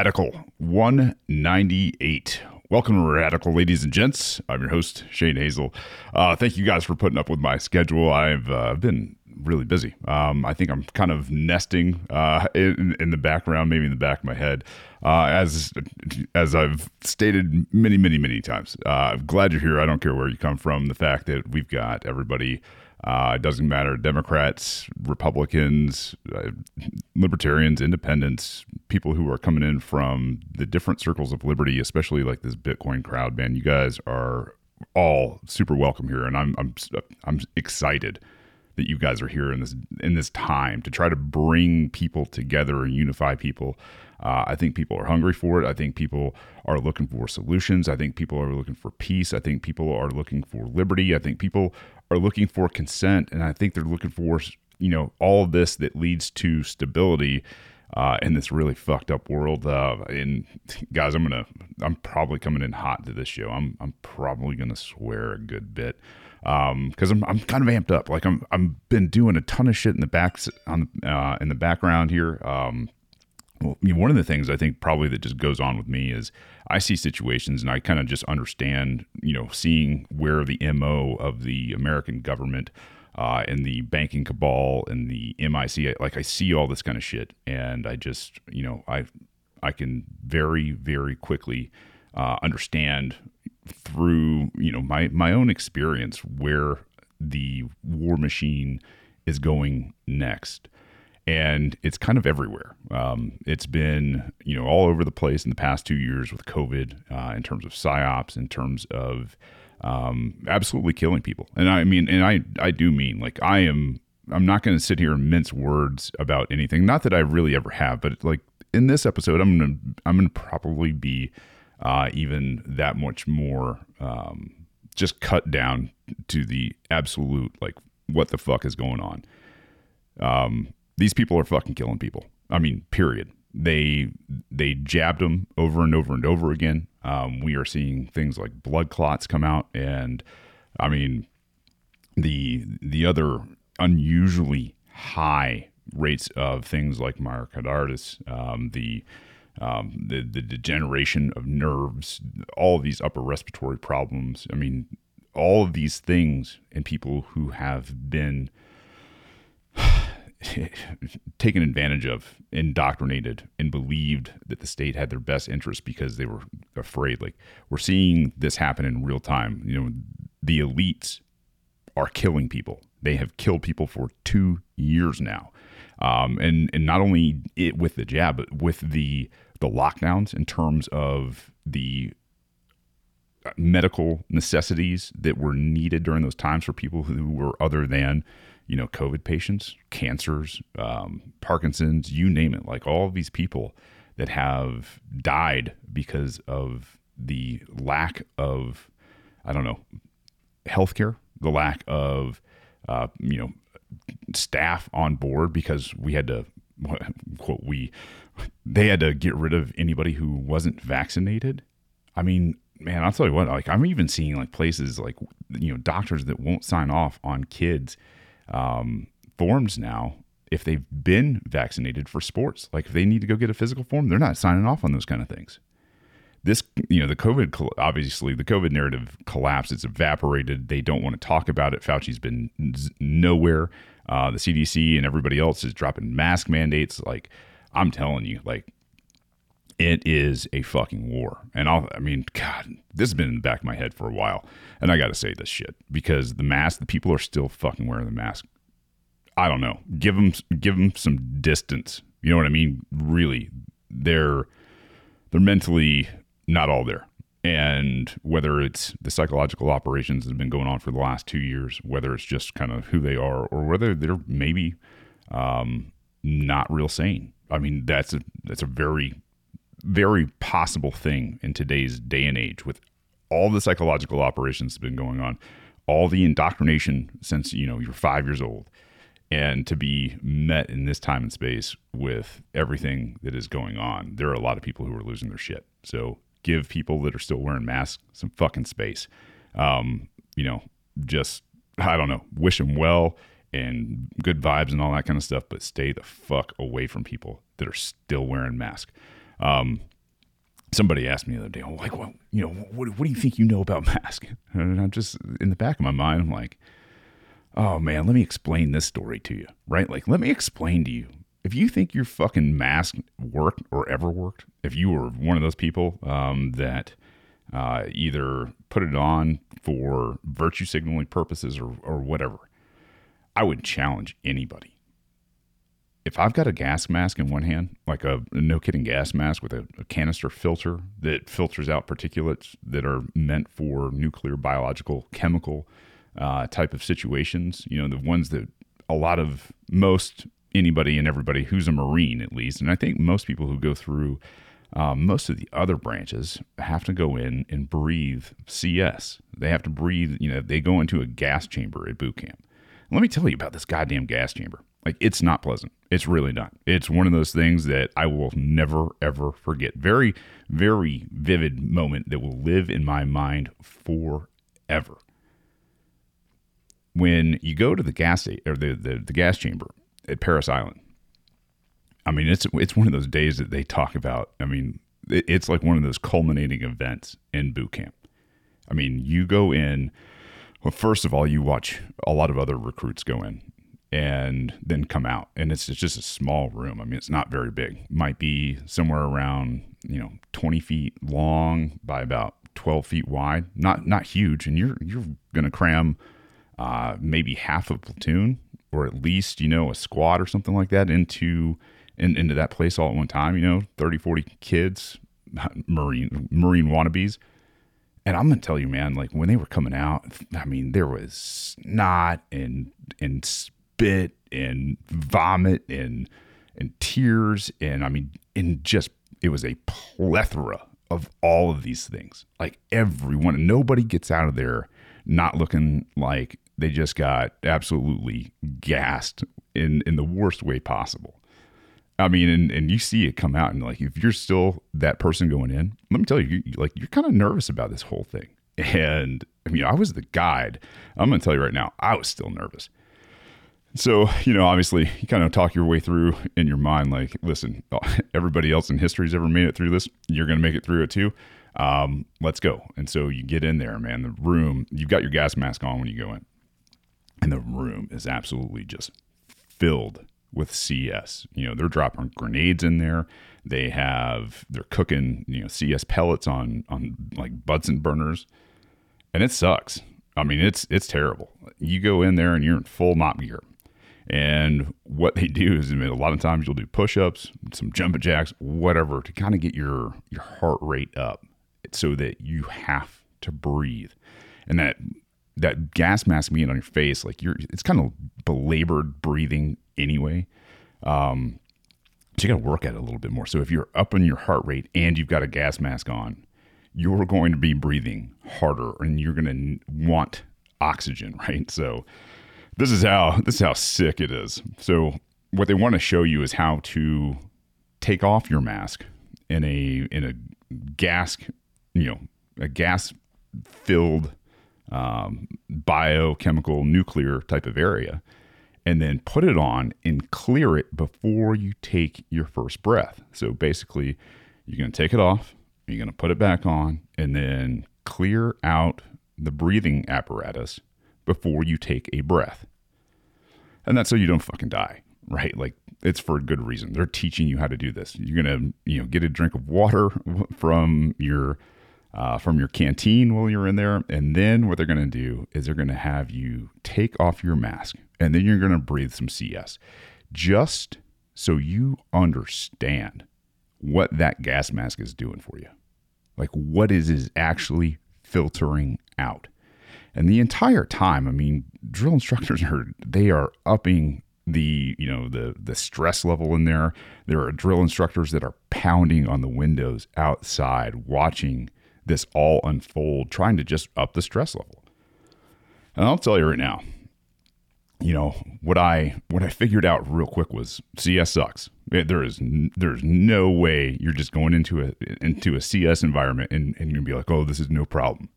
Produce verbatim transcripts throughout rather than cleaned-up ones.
Radical one ninety-eight. Welcome to Radical, ladies and gents. I'm your host, Shane Hazel. Uh, thank you guys for putting up with my schedule. I've uh, been really busy. Um, I think I'm kind of nesting uh, in, in the background, maybe in the back of my head. Uh, as as I've stated many, many, many times, uh, I'm glad you're here. I don't care where you come from. The fact that we've got everybody. Uh, it doesn't matter. Democrats, Republicans, uh, libertarians, independents, people who are coming in from the different circles of liberty, especially like this Bitcoin crowd, man, you guys are all super welcome here. And I'm, I'm, I'm excited that you guys are here in this, in this time to try to bring people together and unify people. Uh, I think people are hungry for it. I think people are looking for solutions. I think people are looking for peace. I think people are looking for liberty. I think people are looking for consent. And I think they're looking for, you know, all of this that leads to stability uh, in this really fucked up world. Uh, and guys, I'm going to, I'm probably coming in hot to this show. I'm, I'm probably going to swear a good bit. Um, cause I'm, I'm kind of amped up. Like I'm, I'm been doing a ton of shit in the backs on, uh, in the background here. Um, well, you know, one of the things I think probably that just goes on with me is I see situations and I kind of just understand, you know, seeing where the M O of the American government, uh, and the banking cabal and the M I C, like I see all this kind of shit. And I just, you know, I, I can very, very quickly, uh, understand, through, you know, my, my own experience where the war machine is going next. And it's kind of everywhere. Um, it's been, you know, all over the place in the past two years with COVID, uh, in terms of psyops, in terms of, um, absolutely killing people. And I mean, and I, I do mean like, I am, I'm not going to sit here and mince words about anything. Not that I really ever have, but like in this episode, I'm going to, I'm going to probably be, Uh, even that much more, um, just cut down to the absolute, like, what the fuck is going on? Um, these people are fucking killing people. I mean, period. They, they jabbed them over and over and over again. Um, we are seeing things like blood clots come out. And I mean, the, the other unusually high rates of things like myocarditis, um, the, Um, the, the degeneration of nerves, all of these upper respiratory problems. I mean, all of these things in people who have been taken advantage of, indoctrinated, and believed that the state had their best interest because they were afraid. Like, we're seeing this happen in real time. You know, the elites are killing people. They have killed people for two years now. Um, and, and not only it with the jab, but with the, the lockdowns in terms of the medical necessities that were needed during those times for people who were other than, you know, COVID patients, cancers, um, Parkinson's, you name it, like all of these people that have died because of the lack of, I don't know, healthcare, the lack of, uh, you know, staff on board, because we had to, quote, we, they had to get rid of anybody who wasn't vaccinated. I mean, man, I'll tell you what, like I'm even seeing like places like, you know, doctors that won't sign off on kids, um, forms now, if they've been vaccinated for sports. Like if they need to go get a physical form, they're not signing off on those kind of things. This, you know, the COVID, obviously the COVID narrative collapsed. It's evaporated. They don't want to talk about it. Fauci's been nowhere. Uh, the C D C and everybody else is dropping mask mandates. Like I'm telling you, like it is a fucking war. And I'll, I mean, God, this has been in the back of my head for a while. And I got to say this shit, because the mask, the people are still fucking wearing the mask. I don't know. Give them, give them some distance. You know what I mean? Really, they're, they're mentally not all there. And whether it's the psychological operations that have been going on for the last two years, whether it's just kind of who they are, or whether they're maybe um, not real sane. I mean, that's a, that's a very, very possible thing in today's day and age with all the psychological operations that have been going on, all the indoctrination since, you know, you're five years old, and to be met in this time and space with everything that is going on. There are a lot of people who are losing their shit. So give people that are still wearing masks some fucking space. Um, you know, just, I don't know, wish them well and good vibes and all that kind of stuff, but stay the fuck away from people that are still wearing masks. Um, somebody asked me the other day, oh, like, well, you know, what, what do you think you know about masks? And I'm just, in the back of my mind, I'm like, oh man, let me explain this story to you, right? Like, let me explain to you. If you think your fucking mask worked or ever worked, if you were one of those people um, that uh, either put it on for virtue signaling purposes or, or whatever, I would challenge anybody. If I've got a gas mask in one hand, like a, a no kidding gas mask with a, a canister filter that filters out particulates that are meant for nuclear, biological, chemical uh, type of situations, you know, the ones that a lot of most anybody and everybody who's a Marine, at least, and I think most people who go through uh, most of the other branches have to go in and breathe C S. They have to breathe, you know, they go into a gas chamber at boot camp. And let me tell you about this goddamn gas chamber. Like, it's not pleasant. It's really not. It's one of those things that I will never, ever forget. Very, very vivid moment that will live in my mind forever. When you go to the gas or the, the, the gas chamber at Paris Island, I mean, it's it's one of those days that they talk about. I mean, it's like one of those culminating events in boot camp. I mean, you go in. Well, first of all, you watch a lot of other recruits go in and then come out, and it's, it's just a small room. I mean, it's not very big. It might be somewhere around, you know, twenty feet long by about twelve feet wide. Not not huge, and you're you're gonna cram uh, maybe half a platoon or at least, you know, a squad or something like that into in, into that place all at one time. You know, thirty, forty kids, Marine Marine wannabes. And I'm going to tell you, man, like when they were coming out, I mean, there was snot and and spit and vomit and and tears. And I mean, and just, it was a plethora of all of these things. Like everyone, nobody gets out of there not looking like they just got absolutely gassed in, in the worst way possible. I mean, and, and you see it come out, and like, if you're still that person going in, let me tell you, you like, you're kind of nervous about this whole thing. And I mean, I was the guide. I'm going to tell you right now, I was still nervous. So, you know, obviously you kind of talk your way through in your mind, like, listen, everybody else in history's ever made it through this. You're going to make it through it too. Um, let's go. And so you get in there, man, the room, you've got your gas mask on when you go in, and the room is absolutely just filled with C S. You know, they're dropping grenades in there. They have, they're cooking, you know, C S pellets on, on like Bunsen burners, and it sucks. I mean, it's, it's terrible. You go in there and you're in full mop gear. And what they do is, I mean, a lot of times you'll do push-ups, some jumping jacks, whatever, to kind of get your, your heart rate up so that you have to breathe. And that, that gas mask being on your face, like you're, it's kind of belabored breathing anyway. Um, so you got to work at it a little bit more. So if you're up in your heart rate and you've got a gas mask on, you're going to be breathing harder and you're going to want oxygen, right? So this is how, this is how sick it is. So what they want to show you is how to take off your mask in a, in a gas, you know, a gas filled, um, biochemical nuclear type of area, and then put it on and clear it before you take your first breath. So basically, you're going to take it off, you're going to put it back on, and then clear out the breathing apparatus before you take a breath. And that's so you don't fucking die, right? Like, it's for a good reason. They're teaching you how to do this. You're going to, you know, get a drink of water from your Uh, from your canteen while you're in there. And then what they're going to do is they're going to have you take off your mask, and then you're going to breathe some C S, just so you understand what that gas mask is doing for you. Like, what is is actually filtering out. And the entire time, I mean, drill instructors are, they are upping the, you know, the, the stress level in there. There are drill instructors that are pounding on the windows outside, watching this all unfold, trying to just up the stress level. And I'll tell you right now, you know, what I, what I figured out real quick was C S sucks. There is, there's no way you're just going into a, into a C S environment and, and you're gonna be like, oh, this is no problem,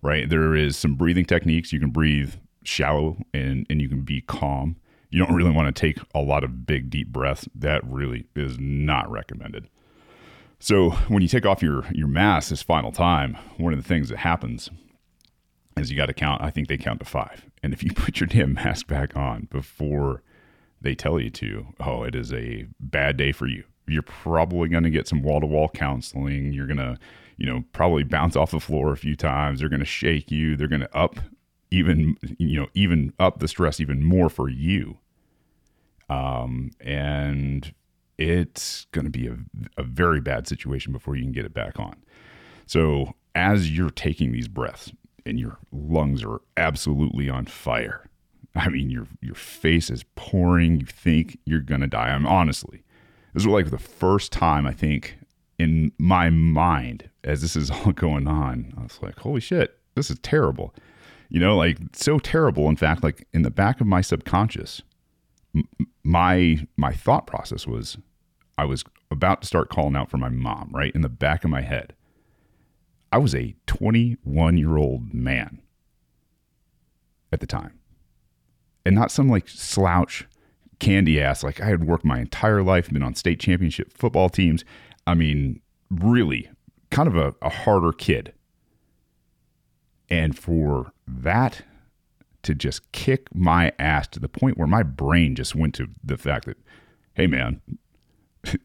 right? There is some breathing techniques. You can breathe shallow and, and you can be calm. You don't really want to take a lot of big, deep breaths. That really is not recommended. So when you take off your, your mask this final time, one of the things that happens is you got to count, I think they count to five. And if you put your damn mask back on before they tell you to, oh, it is a bad day for you. You're probably going to get some wall-to-wall counseling. You're going to, you know, probably bounce off the floor a few times. They're going to shake you. They're going to up even, you know, even up the stress even more for you. Um, and it's going to be a, a very bad situation before you can get it back on. So as you're taking these breaths and your lungs are absolutely on fire, I mean, your your face is pouring. You think you're going to die. I'm honestly, this was like the first time, I think, in my mind, as this is all going on, I was like, holy shit, this is terrible. You know, like so terrible. In fact, like in the back of my subconscious, m- my my thought process was I was about to start calling out for my mom, right? In the back of my head. I was a twenty-one-year-old man at the time. And not some like slouch candy ass. Like I had worked my entire life, been on state championship football teams. I mean, really kind of a, a harder kid. And for that to just kick my ass to the point where my brain just went to the fact that, hey man,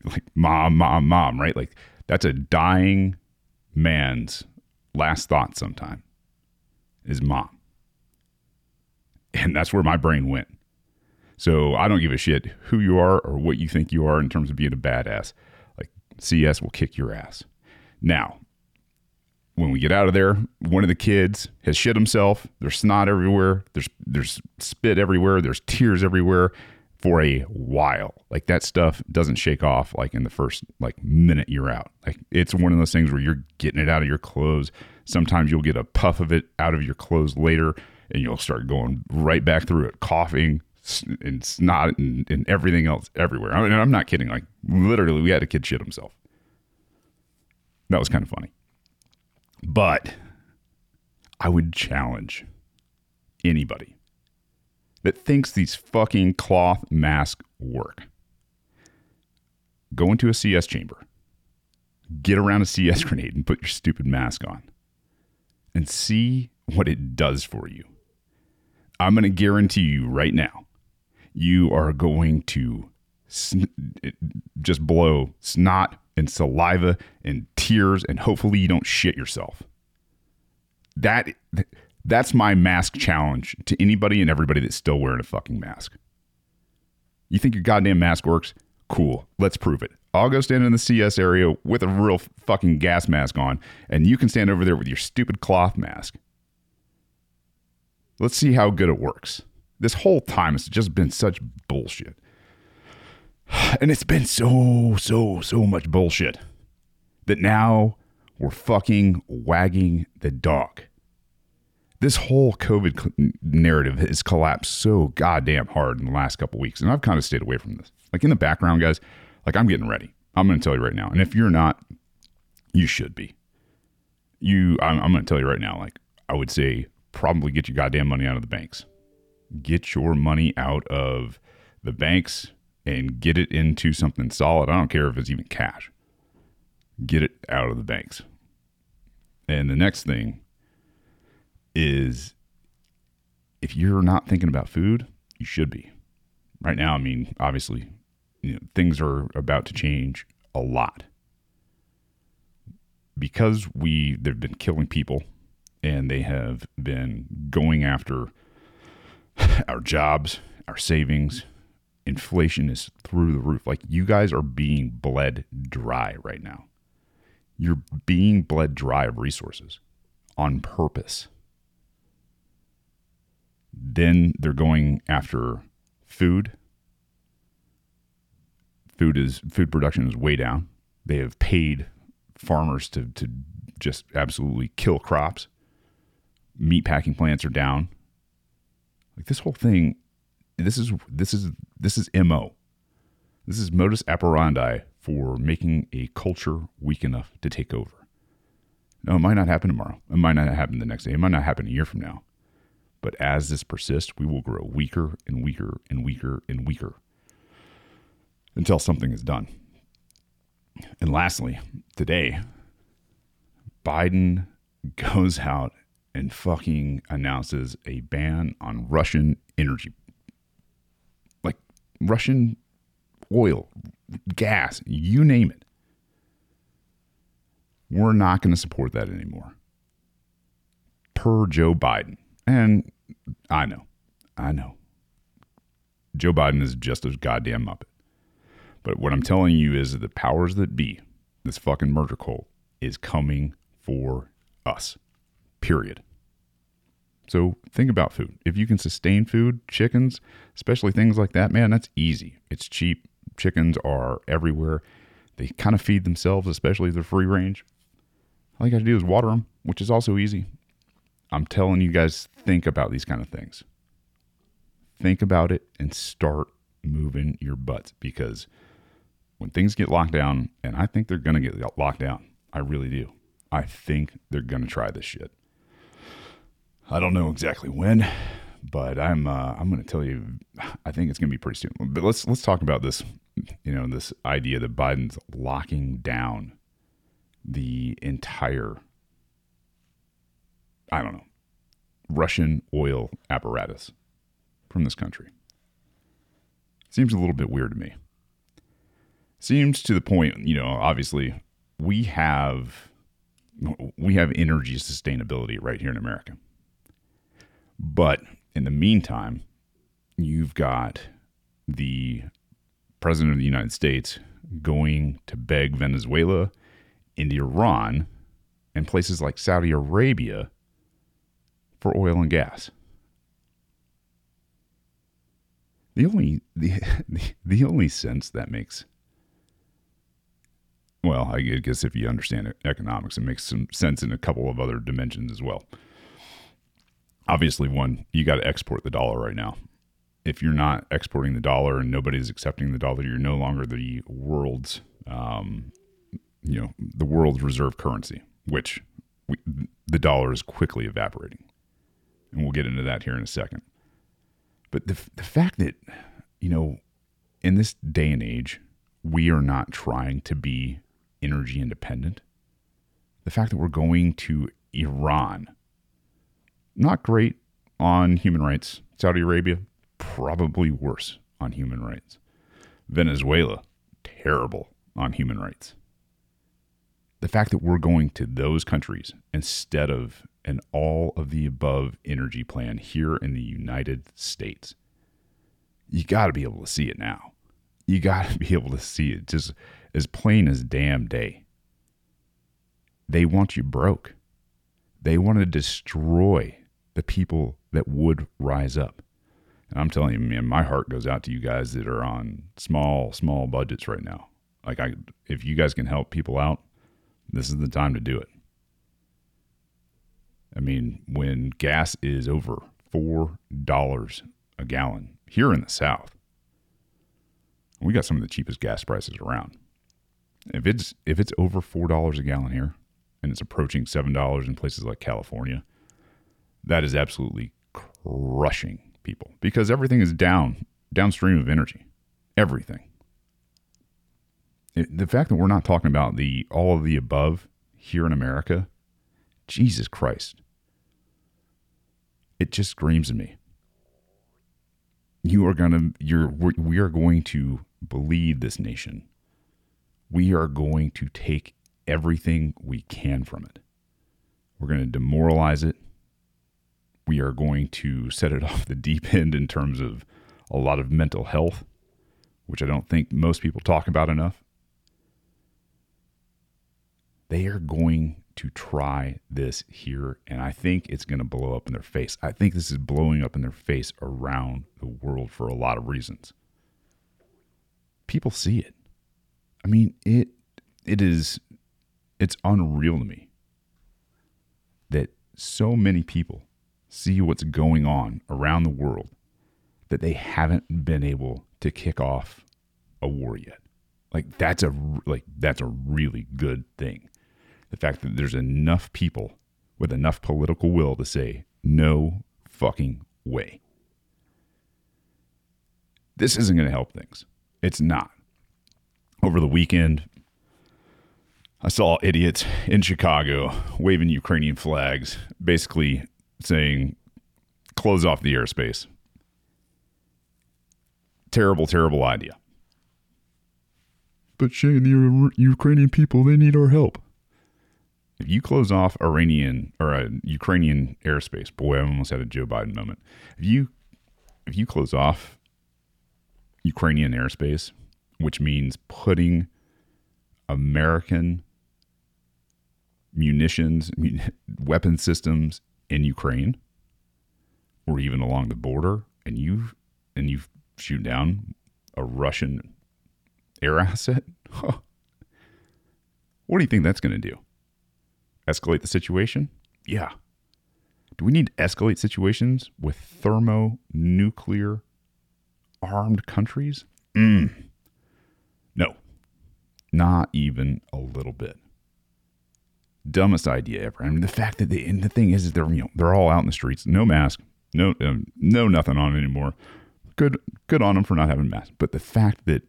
like mom, mom, mom, right? Like that's a dying man's last thought sometime is mom. And that's where my brain went. So I don't give a shit who you are or what you think you are in terms of being a badass. Like C S will kick your ass. Now, when we get out of there, one of the kids has shit himself. There's snot everywhere. There's there's spit everywhere. There's tears everywhere for a while. Like that stuff doesn't shake off like in the first like minute you're out. Like it's one of those things where you're getting it out of your clothes. Sometimes you'll get a puff of it out of your clothes later. And you'll start going right back through it, coughing and snot and, and everything else everywhere. I mean, I'm not kidding. Like literally, we had a kid shit himself. That was kind of funny. But I would challenge anybody that thinks these fucking cloth masks work. Go into a C S chamber. Get around a C S grenade and put your stupid mask on. And see what it does for you. I'm going to guarantee you right now, you are going to sn- just blow snot and saliva and tears, and hopefully you don't shit yourself. That that's my mask challenge to anybody and everybody that's still wearing a fucking mask. You think your goddamn mask works? Cool. Let's prove it. I'll go stand in the C S area with a real fucking gas mask on, and you can stand over there with your stupid cloth mask. Let's see how good it works. This whole time has just been such bullshit. And it's been so, so, so much bullshit that now we're fucking wagging the dog. This whole COVID narrative has collapsed so goddamn hard in the last couple of weeks. And I've kind of stayed away from this. Like in the background, guys, like I'm getting ready. I'm going to tell you right now. And if you're not, you should be. You, I'm, I'm going to tell you right now, like I would say, probably get your goddamn money out of the banks. Get your money out of the banks and get it into something solid. I don't care if it's even cash. Get it out of the banks. And the next thing is, if you're not thinking about food, you should be. Right now, I mean, obviously, you know, things are about to change a lot. Because we they've been killing people, and they have been going after our jobs, our savings. Inflation is through the roof. Like you guys are being bled dry right now. You're being bled dry of resources on purpose. Then they're going after food. Food is food production is way down. They have paid farmers to, to just absolutely kill crops. Meat packing plants are down. Like this whole thing, this is this is this is M O. This is modus operandi for making a culture weak enough to take over. Now, it might not happen tomorrow. It might not happen the next day. It might not happen a year from now. But as this persists, we will grow weaker and weaker and weaker and weaker until something is done. And lastly, today, Biden goes out and fucking announces a ban on Russian energy, like Russian oil, gas, you name it. We're not going to support that anymore, per Joe Biden. And I know, I know. Joe Biden is just a goddamn muppet. But what I'm telling you is that the powers that be, this fucking murder cult, is coming for us. Period. So think about food. If you can sustain food, chickens, especially things like that, man, that's easy. It's cheap. Chickens are everywhere. They kind of feed themselves, especially if they're free range. All you got to do is water them, which is also easy. I'm telling you guys, think about these kind of things. Think about it and start moving your butts, because when things get locked down, and I think they're going to get locked down. I really do. I think they're going to try this shit. I don't know exactly when, but I'm uh, I'm going to tell you, I think it's going to be pretty soon. But let's let's talk about this, you know, this idea that Biden's locking down the entire, I don't know, Russian oil apparatus from this country. Seems a little bit weird to me. Seems to the point, you know, obviously we have we have energy sustainability right here in America. But in the meantime, you've got the president of the United States going to beg Venezuela, India, Iran, and places like Saudi Arabia for oil and gas. The only the, the, the only sense that makes, well, I guess if you understand economics, it makes some sense in a couple of other dimensions as well. Obviously, one, you got to export the dollar right now. If you're not exporting the dollar and nobody's accepting the dollar, you're no longer the world's, um, you know, the world's reserve currency, which we, the dollar is quickly evaporating. And we'll get into that here in a second. But the the fact that, you know, in this day and age, we are not trying to be energy independent. The fact that we're going to Iran, not great on human rights. Saudi Arabia, probably worse on human rights. Venezuela, terrible on human rights. The fact that we're going to those countries instead of an all of the above energy plan here in the United States. You got to be able to see it now. You got to be able to see it just as plain as damn day. They want you broke. They want to destroy the people that would rise up. And I'm telling you, man, my heart goes out to you guys that are on small, small budgets right now. Like, I, if you guys can help people out, this is the time to do it. I mean, when gas is over four dollars a gallon here in the South, we got some of the cheapest gas prices around. If it's if it's over four dollars a gallon here, and it's approaching seven dollars in places like California, that is absolutely crushing people, because everything is down, downstream of energy, everything. It, the fact that we're not talking about the all of the above here in America, Jesus Christ, it just screams at me. You are gonna, you're, we are going to bleed this nation. We are going to take everything we can from it. We're going to demoralize it. We are going to set it off the deep end in terms of a lot of mental health, which I don't think most people talk about enough. They are going to try this here, and I think it's going to blow up in their face. I think this is blowing up in their face around the world for a lot of reasons. People see it. I mean, it it is... It's unreal to me that so many people see what's going on around the world that they haven't been able to kick off a war yet. Like that's a like that's a really good thing. The fact that there's enough people with enough political will to say no fucking way. This isn't going to help things. It's not. Over the weekend, I saw idiots in Chicago waving Ukrainian flags, basically saying, close off the airspace. Terrible, terrible idea. But Shane, the Ukrainian people, they need our help. If you close off Iranian or uh, Ukrainian airspace, boy, I almost had a Joe Biden moment. If you, if you close off Ukrainian airspace, which means putting American munitions, weapon systems in Ukraine, or even along the border, and you and you shoot down a Russian air asset, huh. What do you think that's going to do? Escalate the situation? Yeah. Do we need to escalate situations with thermonuclear armed countries? Mm. No. Not even a little bit. Dumbest idea ever. I mean, the fact that they, and the thing is, is they're, you know, they're all out in the streets, no mask, no, um, no nothing on anymore. Good, good on them for not having masks. But the fact that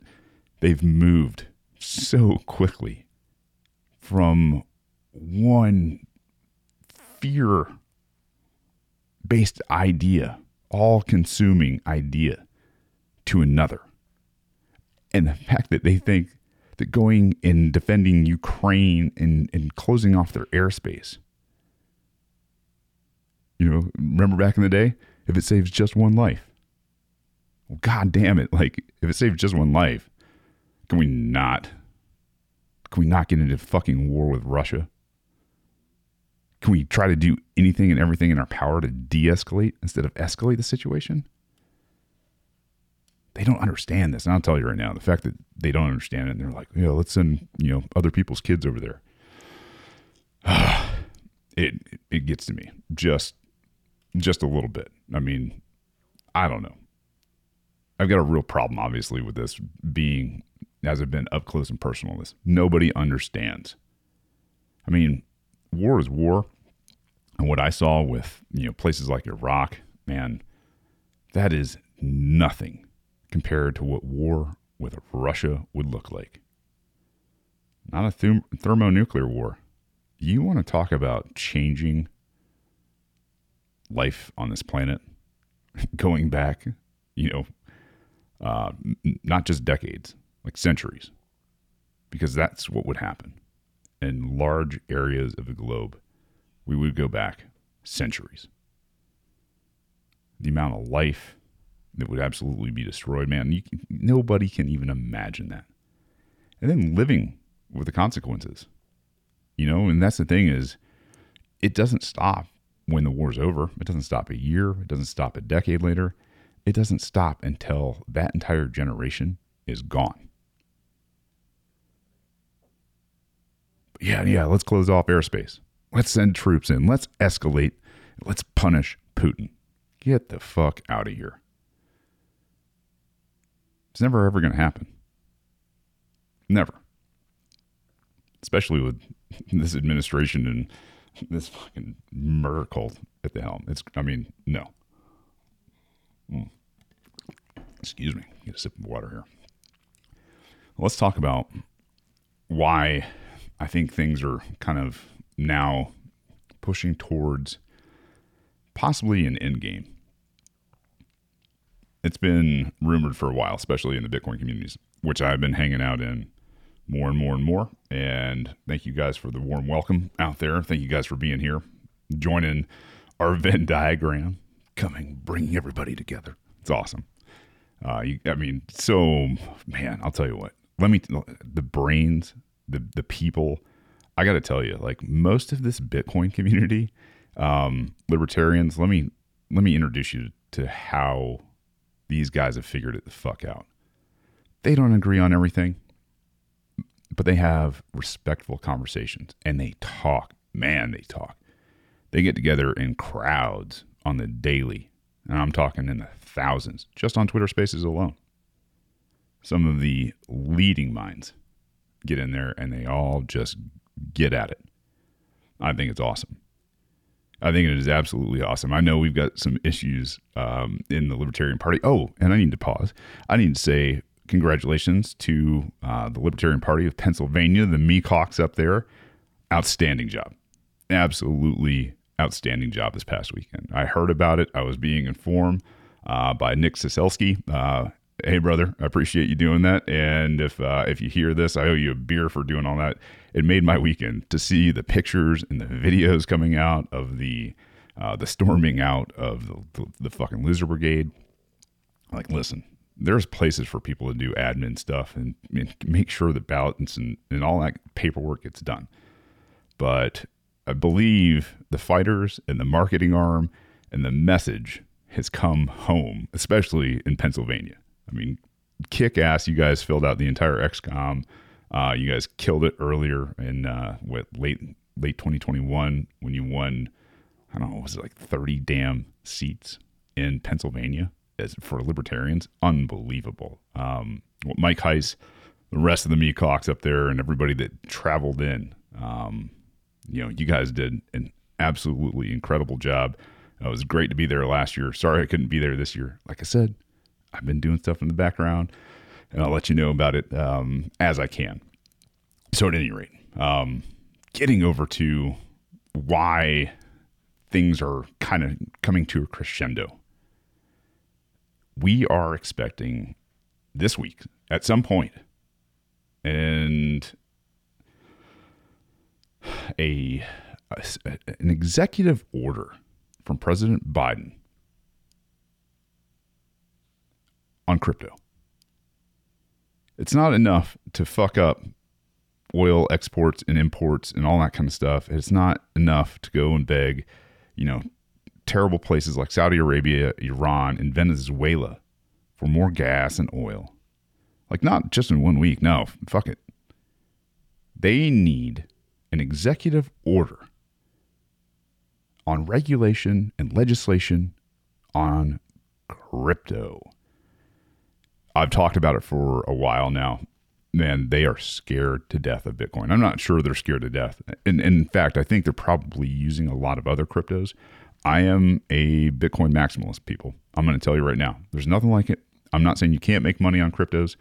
they've moved so quickly from one fear-based idea, all-consuming idea, to another. And the fact that they think that going and defending Ukraine and, and closing off their airspace. You know, remember back in the day? If it saves just one life. Well, God damn it. Like, if it saves just one life, can we not, can we not get into fucking war with Russia? Can we try to do anything and everything in our power to de-escalate instead of escalate the situation? They don't understand this. And I'll tell you right now, the fact that they don't understand it and they're like, yeah, let's send, you know, other people's kids over there. it, it it gets to me just, just a little bit. I mean, I don't know. I've got a real problem, obviously, with this being, as I've been up close and personal, this nobody understands. I mean, war is war. And what I saw with, you know, places like Iraq, man, that is nothing compared to what war with Russia would look like. Not a therm- thermonuclear war. You want to talk about changing life on this planet, going back, you know, uh, not just decades, like centuries, because that's what would happen in large areas of the globe. We would go back centuries. The amount of life that would absolutely be destroyed, man. You can, nobody can even imagine that. And then living with the consequences, you know, and that's the thing is it doesn't stop when the war's over. It doesn't stop a year. It doesn't stop a decade later. It doesn't stop until that entire generation is gone. But yeah, yeah, let's close off airspace. Let's send troops in. Let's escalate. Let's punish Putin. Get the fuck out of here. It's never, ever going to happen. Never. Especially with this administration and this fucking murder cult at the helm. It's, I mean, no. Mm. Excuse me. Get a sip of water here. Let's talk about why I think things are kind of now pushing towards possibly an end game. It's been rumored for a while, especially in the Bitcoin communities, which I've been hanging out in more and more and more. And thank you guys for the warm welcome out there. Thank you guys for being here, joining our Venn diagram, coming, bringing everybody together. It's awesome. Uh, you, I mean, so man, I'll tell you what, let me, the brains, the, the people, I got to tell you, like most of this Bitcoin community, um, libertarians, let me, let me introduce you to how these guys have figured it the fuck out. They don't agree on everything, but they have respectful conversations and they talk. Man, they talk. They get together in crowds on the daily. And I'm talking in the thousands, just on Twitter Spaces alone. Some of the leading minds get in there and they all just get at it. I think it's awesome. I think it is absolutely awesome. I know we've got some issues um, in the Libertarian Party. Oh, and I need to pause. I need to say congratulations to uh, the Libertarian Party of Pennsylvania, the Meacocks up there. Outstanding job. Absolutely outstanding job this past weekend. I heard about it. I was being informed uh, by Nick Siselski. Uh, hey, brother, I appreciate you doing that. And if uh, if you hear this, I owe you a beer for doing all that. It made my weekend to see the pictures and the videos coming out of the uh, the storming out of the, the, the fucking Lizard Brigade. Like, listen, there's places for people to do admin stuff and, and make sure that ballots and, and all that paperwork gets done. But I believe the fighters and the marketing arm and the message has come home, especially in Pennsylvania. I mean, kick ass. You guys filled out the entire X COM. Uh, you guys killed it earlier in uh, what, late late twenty twenty-one when you won, I don't know, was it like thirty damn seats in Pennsylvania as for libertarians? Unbelievable. Um, Mike Heiss, the rest of the Meacocks up there, and everybody that traveled in. Um, you know, you guys did an absolutely incredible job. It was great to be there last year. Sorry I couldn't be there this year. Like I said, I've been doing stuff in the background, and I'll let you know about it um, as I can. So at any rate, um, getting over to why things are kind of coming to a crescendo. We are expecting this week at some point, and a, a an executive order from President Biden on crypto. It's not enough to fuck up oil exports and imports and all that kind of stuff. It's not enough to go and beg, you know, terrible places like Saudi Arabia, Iran, and Venezuela for more gas and oil. Like, not just in one week. No, fuck it. They need an executive order on regulation and legislation on crypto. I've talked about it for a while now. Man, they are scared to death of Bitcoin. I'm not sure they're scared to death. And, and in fact, I think they're probably using a lot of other cryptos. I am a Bitcoin maximalist, people. I'm going to tell you right now, there's nothing like it. I'm not saying you can't make money on cryptos.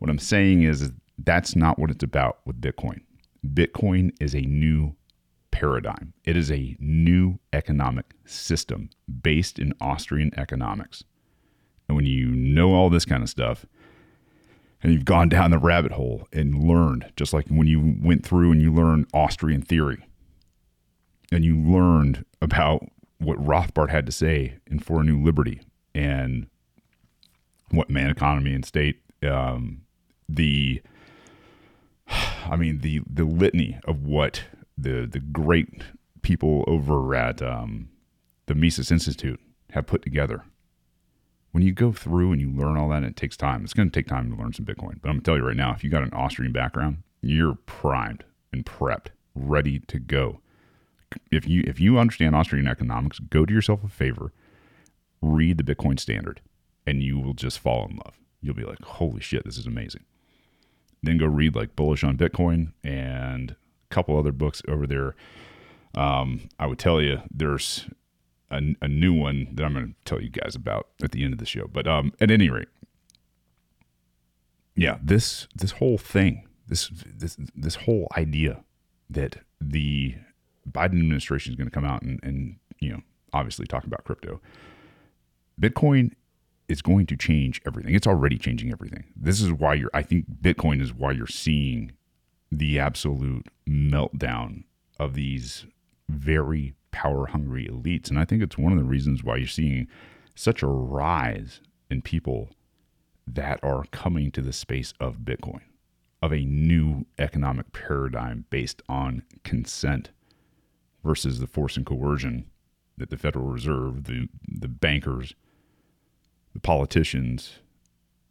What I'm saying is, is that's not what it's about with Bitcoin. Bitcoin is a new paradigm. It is a new economic system based in Austrian economics. And when you know all this kind of stuff and you've gone down the rabbit hole and learned, just like when you went through and you learned Austrian theory and you learned about what Rothbard had to say in For a New Liberty and what man, economy, and state, um, the, I mean, the, the litany of what the, the great people over at um, the Mises Institute have put together. When you go through and you learn all that, and it takes time. It's going to take time to learn some Bitcoin. But I'm going to tell you right now, if you got an Austrian background, you're primed and prepped, ready to go. If you if you understand Austrian economics, go do yourself a favor, read the Bitcoin Standard, and you will just fall in love. You'll be like, holy shit, this is amazing. Then go read like Bullish on Bitcoin and a couple other books over there. Um, I would tell you there's a, a new one that I'm going to tell you guys about at the end of the show. But um, at any rate, yeah, this this whole thing, this this this whole idea that the Biden administration is going to come out and, and, you know, obviously talk about crypto. Bitcoin is going to change everything. It's already changing everything. This is why you're, I think Bitcoin is why you're seeing the absolute meltdown of these very power hungry elites. And I think it's one of the reasons why you're seeing such a rise in people that are coming to the space of Bitcoin, of a new economic paradigm based on consent versus the force and coercion that the Federal Reserve, the the bankers, the politicians,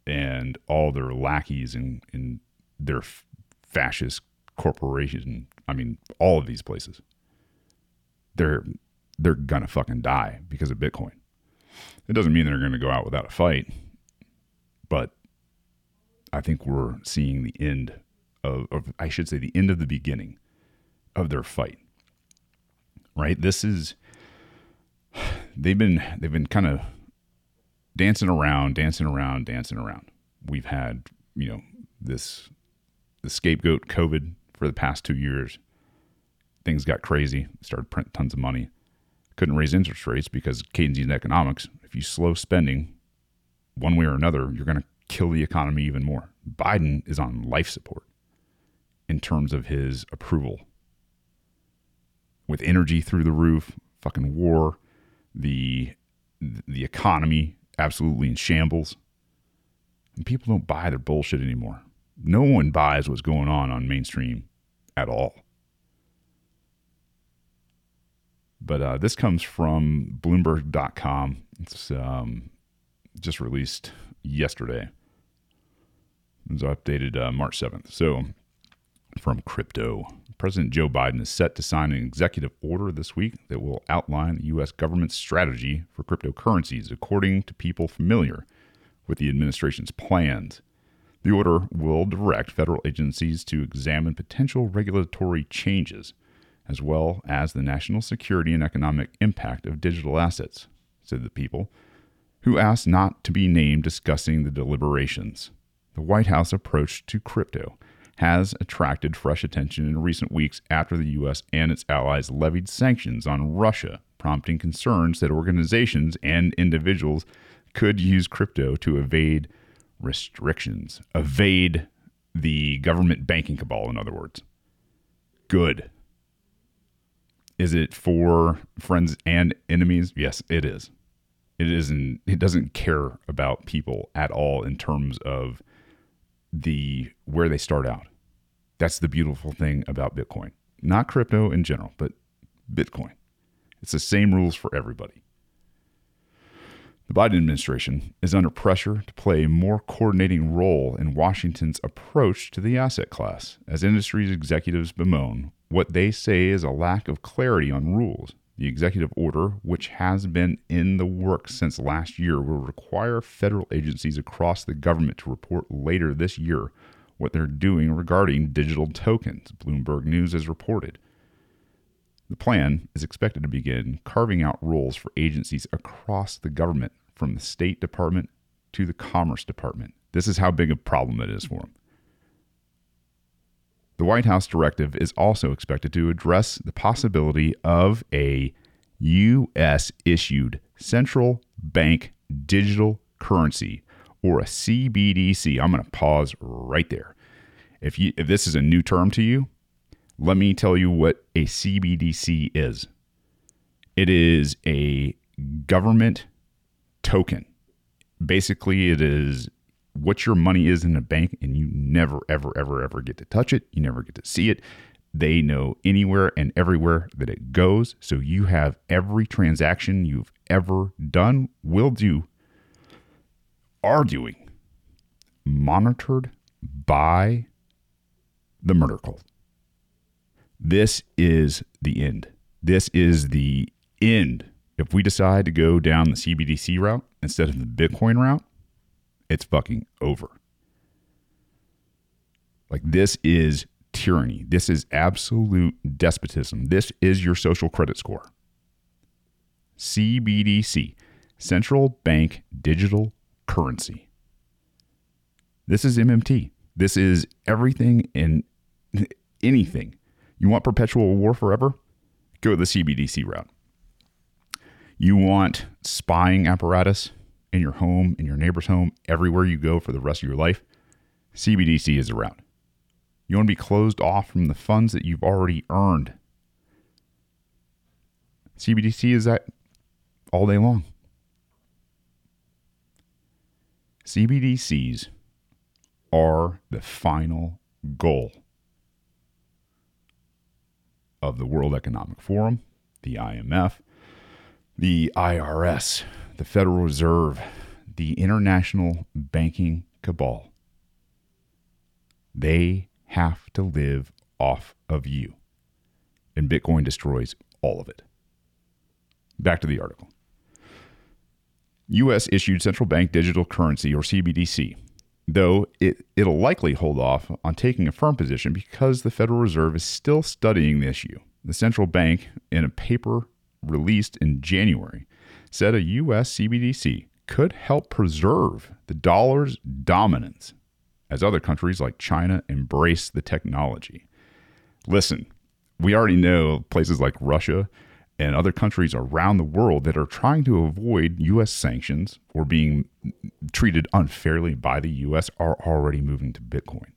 and all their lackeys and in, in their f- fascist corporation, I mean, all of these places, they're they're gonna fucking die because of Bitcoin. It doesn't mean they're gonna go out without a fight, but I think we're seeing the end of, of I should say the end of the beginning of their fight. Right? This is, they've been, they've been kind of dancing around, dancing around, dancing around. we've had, you know, this the scapegoat COVID for the past two years. Things got crazy, started printing tons of money. Couldn't raise interest rates because Keynesian economics, if you slow spending one way or another, you're going to kill the economy even more. Biden is on life support in terms of his approval. With energy through the roof, fucking war, the the economy absolutely in shambles. And people don't buy their bullshit anymore. No one buys what's going on on mainstream at all. But uh, this comes from Bloomberg dot com. It's um, just released yesterday. It was updated uh, March seventh. So from crypto, President Joe Biden is set to sign an executive order this week that will outline the U S government's strategy for cryptocurrencies, according to people familiar with the administration's plans. The order will direct federal agencies to examine potential regulatory changes, as well as the national security and economic impact of digital assets, said the people, who asked not to be named discussing the deliberations. The White House approach to crypto has attracted fresh attention in recent weeks after the U S and its allies levied sanctions on Russia, prompting concerns that organizations and individuals could use crypto to evade restrictions, evade the government banking cabal, in other words. Good. Is it for friends and enemies? Yes, it is. It isn't. It doesn't care about people at all in terms of the where they start out. That's the beautiful thing about Bitcoin. Not crypto in general, but Bitcoin. It's the same rules for everybody. The Biden administration is under pressure to play a more coordinating role in Washington's approach to the asset class, as industry executives bemoan what they say is a lack of clarity on rules. The executive order, which has been in the works since last year, will require federal agencies across the government to report later this year what they're doing regarding digital tokens, Bloomberg News has reported. The plan is expected to begin carving out roles for agencies across the government, from the State Department to the Commerce Department. This is how big a problem it is for them. The White House directive is also expected to address the possibility of a U S-issued central bank digital currency, or a C B D C. I'm going to pause right there. If you, if this is a new term to you, let me tell you what a C B D C is. It is a government token. Basically, it is what your money is in a bank, and you never, ever, ever, ever get to touch it. You never get to see it. They know anywhere and everywhere that it goes. So you have every transaction you've ever done, will do, are doing, monitored by the murder cult. This is the end. This is the end. If we decide to go down the C B D C route instead of the Bitcoin route, it's fucking over. Like, this is tyranny. This is absolute despotism. This is your social credit score. C B D C, Central Bank Digital Currency. This is M M T. This is everything and anything. You want perpetual war forever? Go the C B D C route. You want spying apparatus in your home, in your neighbor's home, everywhere you go for the rest of your life? C B D C is around. You want to be closed off from the funds that you've already earned? C B D C is that all day long. C B D Cs are the final goal of the World Economic Forum, the I M F, the I R S, the Federal Reserve, the international banking cabal. They have to live off of you. And Bitcoin destroys all of it. Back to the article. U S issued central bank digital currency, or C B D C, though it, it'll likely hold off on taking a firm position because the Federal Reserve is still studying the issue. The central bank, in a paper released in January, said a U S C B D C could help preserve the dollar's dominance as other countries like China embrace the technology. Listen, we already know places like Russia and other countries around the world that are trying to avoid U S sanctions or being treated unfairly by the U S are already moving to Bitcoin.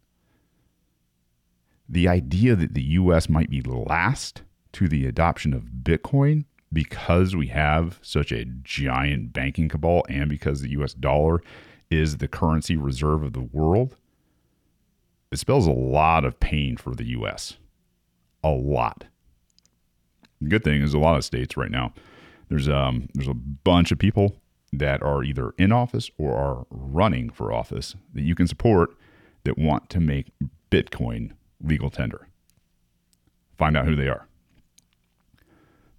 The idea that the U S might be last to the adoption of Bitcoin because we have such a giant banking cabal and because the U S dollar is the currency reserve of the world, it spells a lot of pain for the U S. A lot. The good thing is a lot of states right now, there's um there's a bunch of people that are either in office or are running for office that you can support that want to make Bitcoin legal tender. Find out who they are.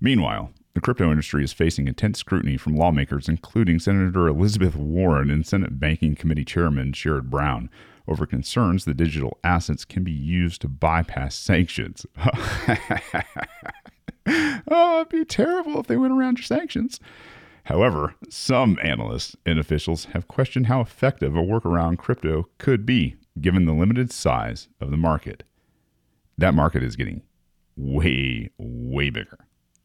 Meanwhile, the crypto industry is facing intense scrutiny from lawmakers, including Senator Elizabeth Warren and Senate Banking Committee Chairman Sherrod Brown, over concerns that digital assets can be used to bypass sanctions. Oh, it'd be terrible if they went around your sanctions. However, some analysts and officials have questioned how effective a workaround crypto could be, given the limited size of the market. That market is getting way, way bigger.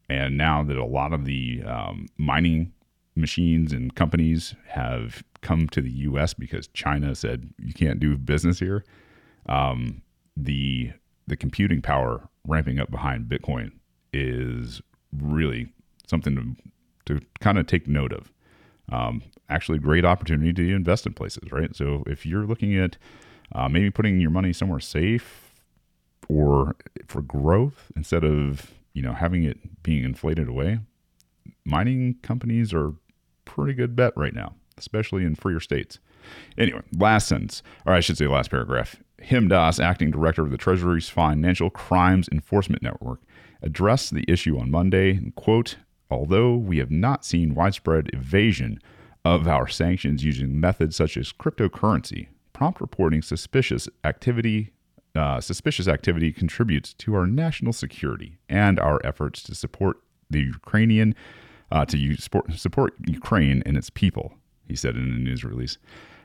And now that a lot of the um, mining machines and companies have come to the U S because China said you can't do business here, um, the the computing power ramping up behind Bitcoin is really something to, to kind of take note of. Um, actually, great opportunity to invest in places, right? So if you're looking at uh, maybe putting your money somewhere safe or for growth instead of, you know, having it being inflated away, mining companies are a pretty good bet right now, especially in freer states. Anyway, last sentence, or I should say last paragraph. Him Das, acting director of the Treasury's Financial Crimes Enforcement Network, addressed the issue on Monday and, quote, "Although we have not seen widespread evasion of our sanctions using methods such as cryptocurrency, prompt reporting suspicious activity uh, suspicious activity contributes to our national security and our efforts to support the Ukrainian uh, to use, support, support Ukraine and its people," he said in a news release.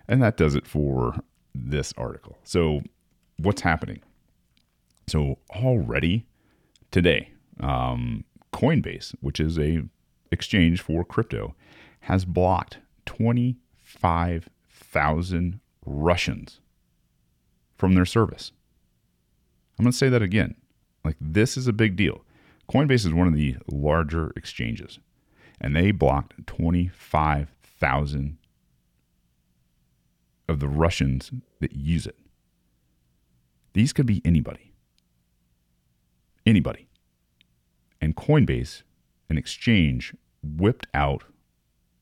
And that does it for this article. So what's happening? So already today, um, Coinbase, which is a exchange for crypto, has blocked twenty-five thousand Russians from their service. I'm going to say that again. Like, this is a big deal. Coinbase is one of the larger exchanges, and they blocked twenty-five thousand of the Russians that use it. These could be anybody. Anybody. And Coinbase, an exchange, whipped out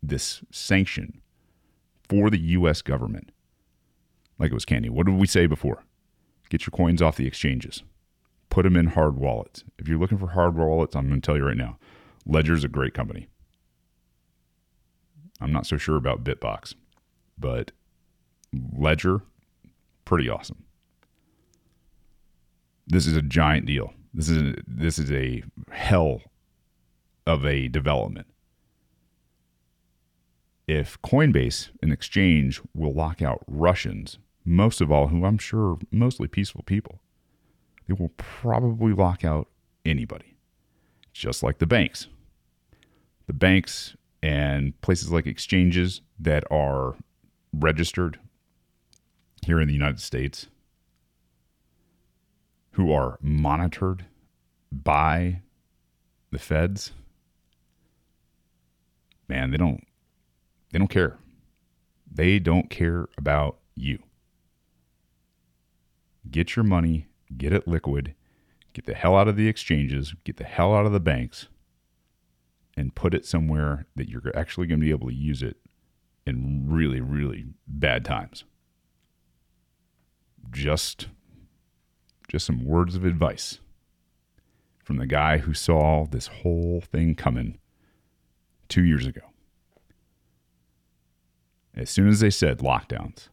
this sanction for the U S government like it was candy. What did we say before? Get your coins off the exchanges. Put them in hard wallets. If you're looking for hard wallets, I'm going to tell you right now, Ledger's a great company. I'm not so sure about Bitbox, but Ledger, pretty awesome. This is a giant deal. This is a, this is a hell of a development. If Coinbase, an exchange, will lock out Russians, most of all, who I'm sure are mostly peaceful people, they will probably lock out anybody, just like the banks. The banks and places like exchanges that are registered here in the United States, who are monitored by the feds, man, they don't, they don't care. They don't care about you. Get your money, get it liquid, get the hell out of the exchanges, get the hell out of the banks, and put it somewhere that you're actually going to be able to use it in really, really bad times. Just... Just some words of advice from the guy who saw this whole thing coming two years ago. As soon as they said lockdowns,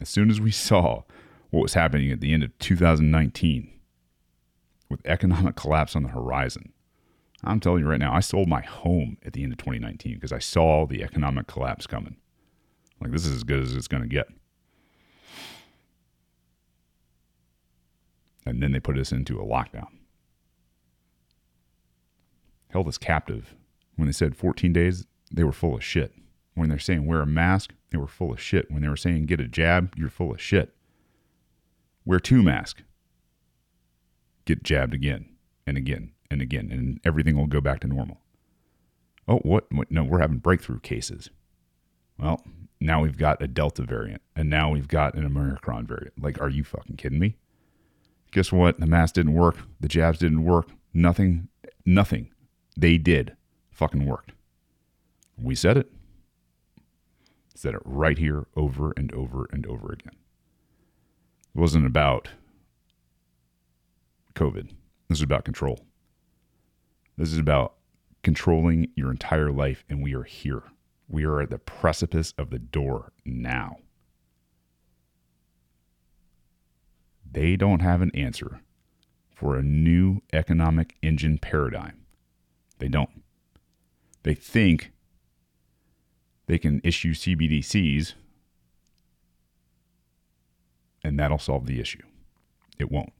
as soon as we saw what was happening at the end of two thousand nineteen with economic collapse on the horizon, I'm telling you right now, I sold my home at the end of twenty nineteen because I saw the economic collapse coming. Like, this is as good as it's going to get. And then they put us into a lockdown. Held us captive. When they said fourteen days, they were full of shit. When they're saying wear a mask, they were full of shit. When they were saying get a jab, you're full of shit. Wear two masks. Get jabbed again and again and again, and everything will go back to normal. Oh, what? what? No, we're having breakthrough cases. Well, now we've got a Delta variant, and now we've got an Omicron variant. Like, are you fucking kidding me? Guess what? The mask didn't work. The jabs didn't work. Nothing, nothing they did fucking worked. We said it. Said it right here over and over and over again. It wasn't about COVID. This is about control. This is about controlling your entire life, and we are here. We are at the precipice of the door now. They don't have an answer for a new economic engine paradigm. They don't. They think they can issue C B D Cs and that'll solve the issue. It won't.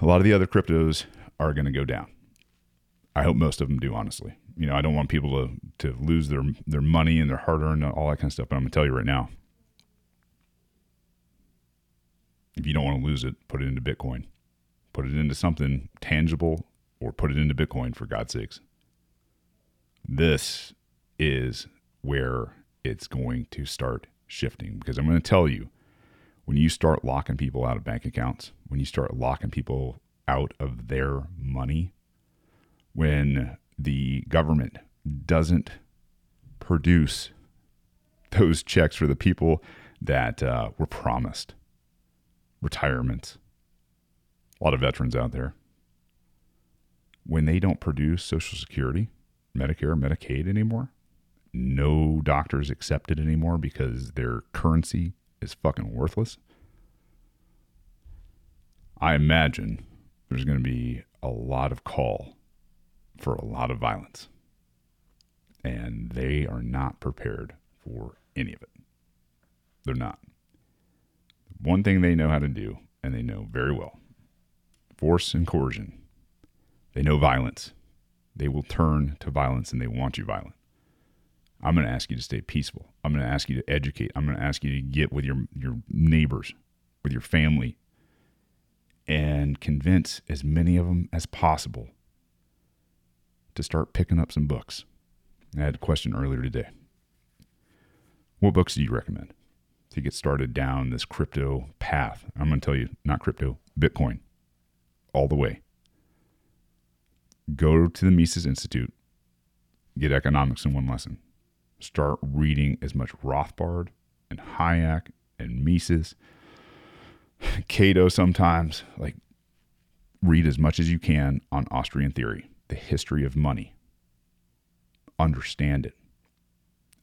A lot of the other cryptos are going to go down. I hope most of them do, honestly. You know, I don't want people to, to lose their, their money and their hard-earned and all that kind of stuff. But I'm going to tell you right now, if you don't want to lose it, put it into Bitcoin. Put it into something tangible or put it into Bitcoin, for God's sakes. This is where it's going to start shifting, because I'm going to tell you, when you start locking people out of bank accounts, when you start locking people out of their money, when the government doesn't produce those checks for the people that uh, were promised, retirements, a lot of veterans out there, when they don't produce Social Security, Medicare, Medicaid anymore, no doctors accept it anymore because their currency is fucking worthless. I imagine there's going to be a lot of call for a lot of violence, and they are not prepared for any of it. They're not. One thing they know how to do, and they know very well, force and coercion. They know violence. They will turn to violence, and they want you violent. I'm going to ask you to stay peaceful. I'm going to ask you to educate. I'm going to ask you to get with your, your neighbors, with your family, and convince as many of them as possible to start picking up some books. I had a question earlier today. What books do you recommend to get started down this crypto path? I'm going to tell you, not crypto, Bitcoin, all the way. Go to the Mises Institute, get economics in one lesson. Start reading as much Rothbard and Hayek and Mises, Cato sometimes. Like, read as much as you can on Austrian theory, the history of money. Understand it.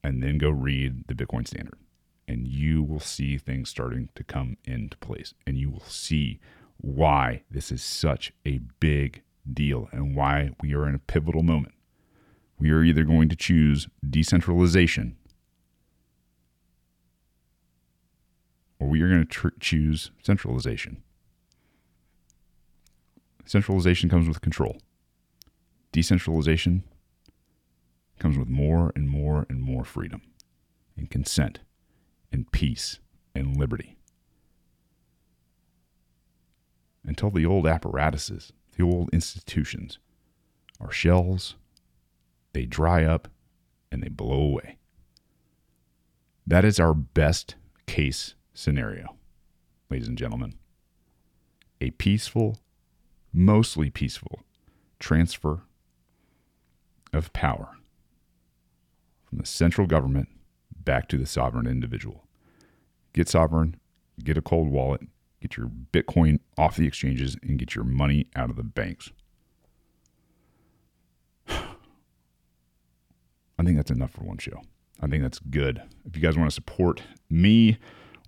And then go read the Bitcoin Standard. And you will see things starting to come into place. And you will see why this is such a big deal and why we are in a pivotal moment. We are either going to choose decentralization or we are going to tr- choose centralization. Centralization comes with control. Decentralization comes with more and more and more freedom and consent and peace and liberty. Until the old apparatuses, the old institutions are shells, they dry up, and they blow away. That is our best case scenario, ladies and gentlemen. A peaceful, mostly peaceful, transfer of power from the central government back to the sovereign individual. Get sovereign, get a cold wallet, get your Bitcoin off the exchanges, and get your money out of the banks. I think that's enough for one show. I think that's good. If you guys want to support me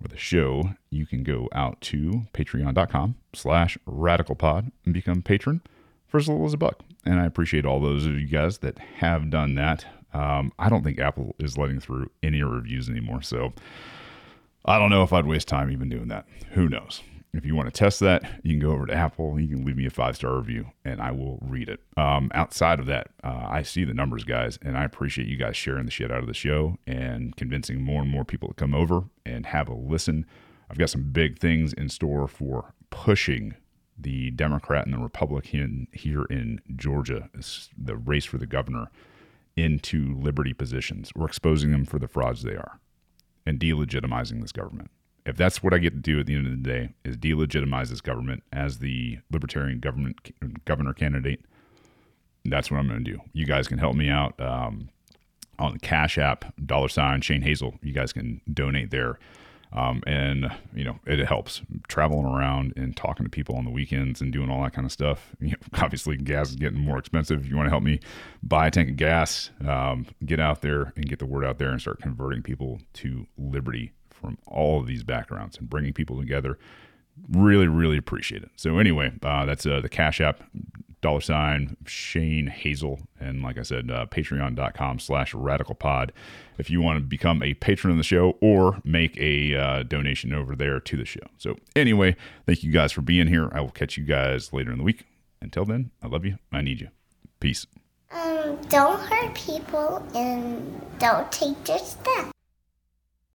or the show, you can go out to patreon dot com slash radical pod and become patron for as little as a buck. And I appreciate all those of you guys that have done that. Um, I don't think Apple is letting through any reviews anymore. So I don't know if I'd waste time even doing that. Who knows? If you want to test that, you can go over to Apple. You can leave me a five-star review, and I will read it. Um, outside of that, uh, I see the numbers, guys, and I appreciate you guys sharing the shit out of the show and convincing more and more people to come over and have a listen. I've got some big things in store for pushing the Democrat and the Republican here in Georgia, the race for the governor, into liberty positions. We're exposing them for the frauds they are and delegitimizing this government. If that's what I get to do at the end of the day, is delegitimize this government as the libertarian government governor candidate, that's what I'm going to do. You guys can help me out um, on the Cash App, dollar sign, Shane Hazel. You guys can donate there. Um, and, you know, it helps traveling around and talking to people on the weekends and doing all that kind of stuff. You know, obviously, gas is getting more expensive. If you want to help me buy a tank of gas, um, get out there and get the word out there and start converting people to liberty from all of these backgrounds and bringing people together. Really, really appreciate it. So anyway, uh, that's uh, the Cash App, dollar sign, Shane Hazel. And like I said, uh, patreon.com slash radical pod. If you want to become a patron of the show or make a uh, donation over there to the show. So anyway, thank you guys for being here. I will catch you guys later in the week. Until then, I love you. I need you. Peace. Um, don't hurt people and don't take their stuff.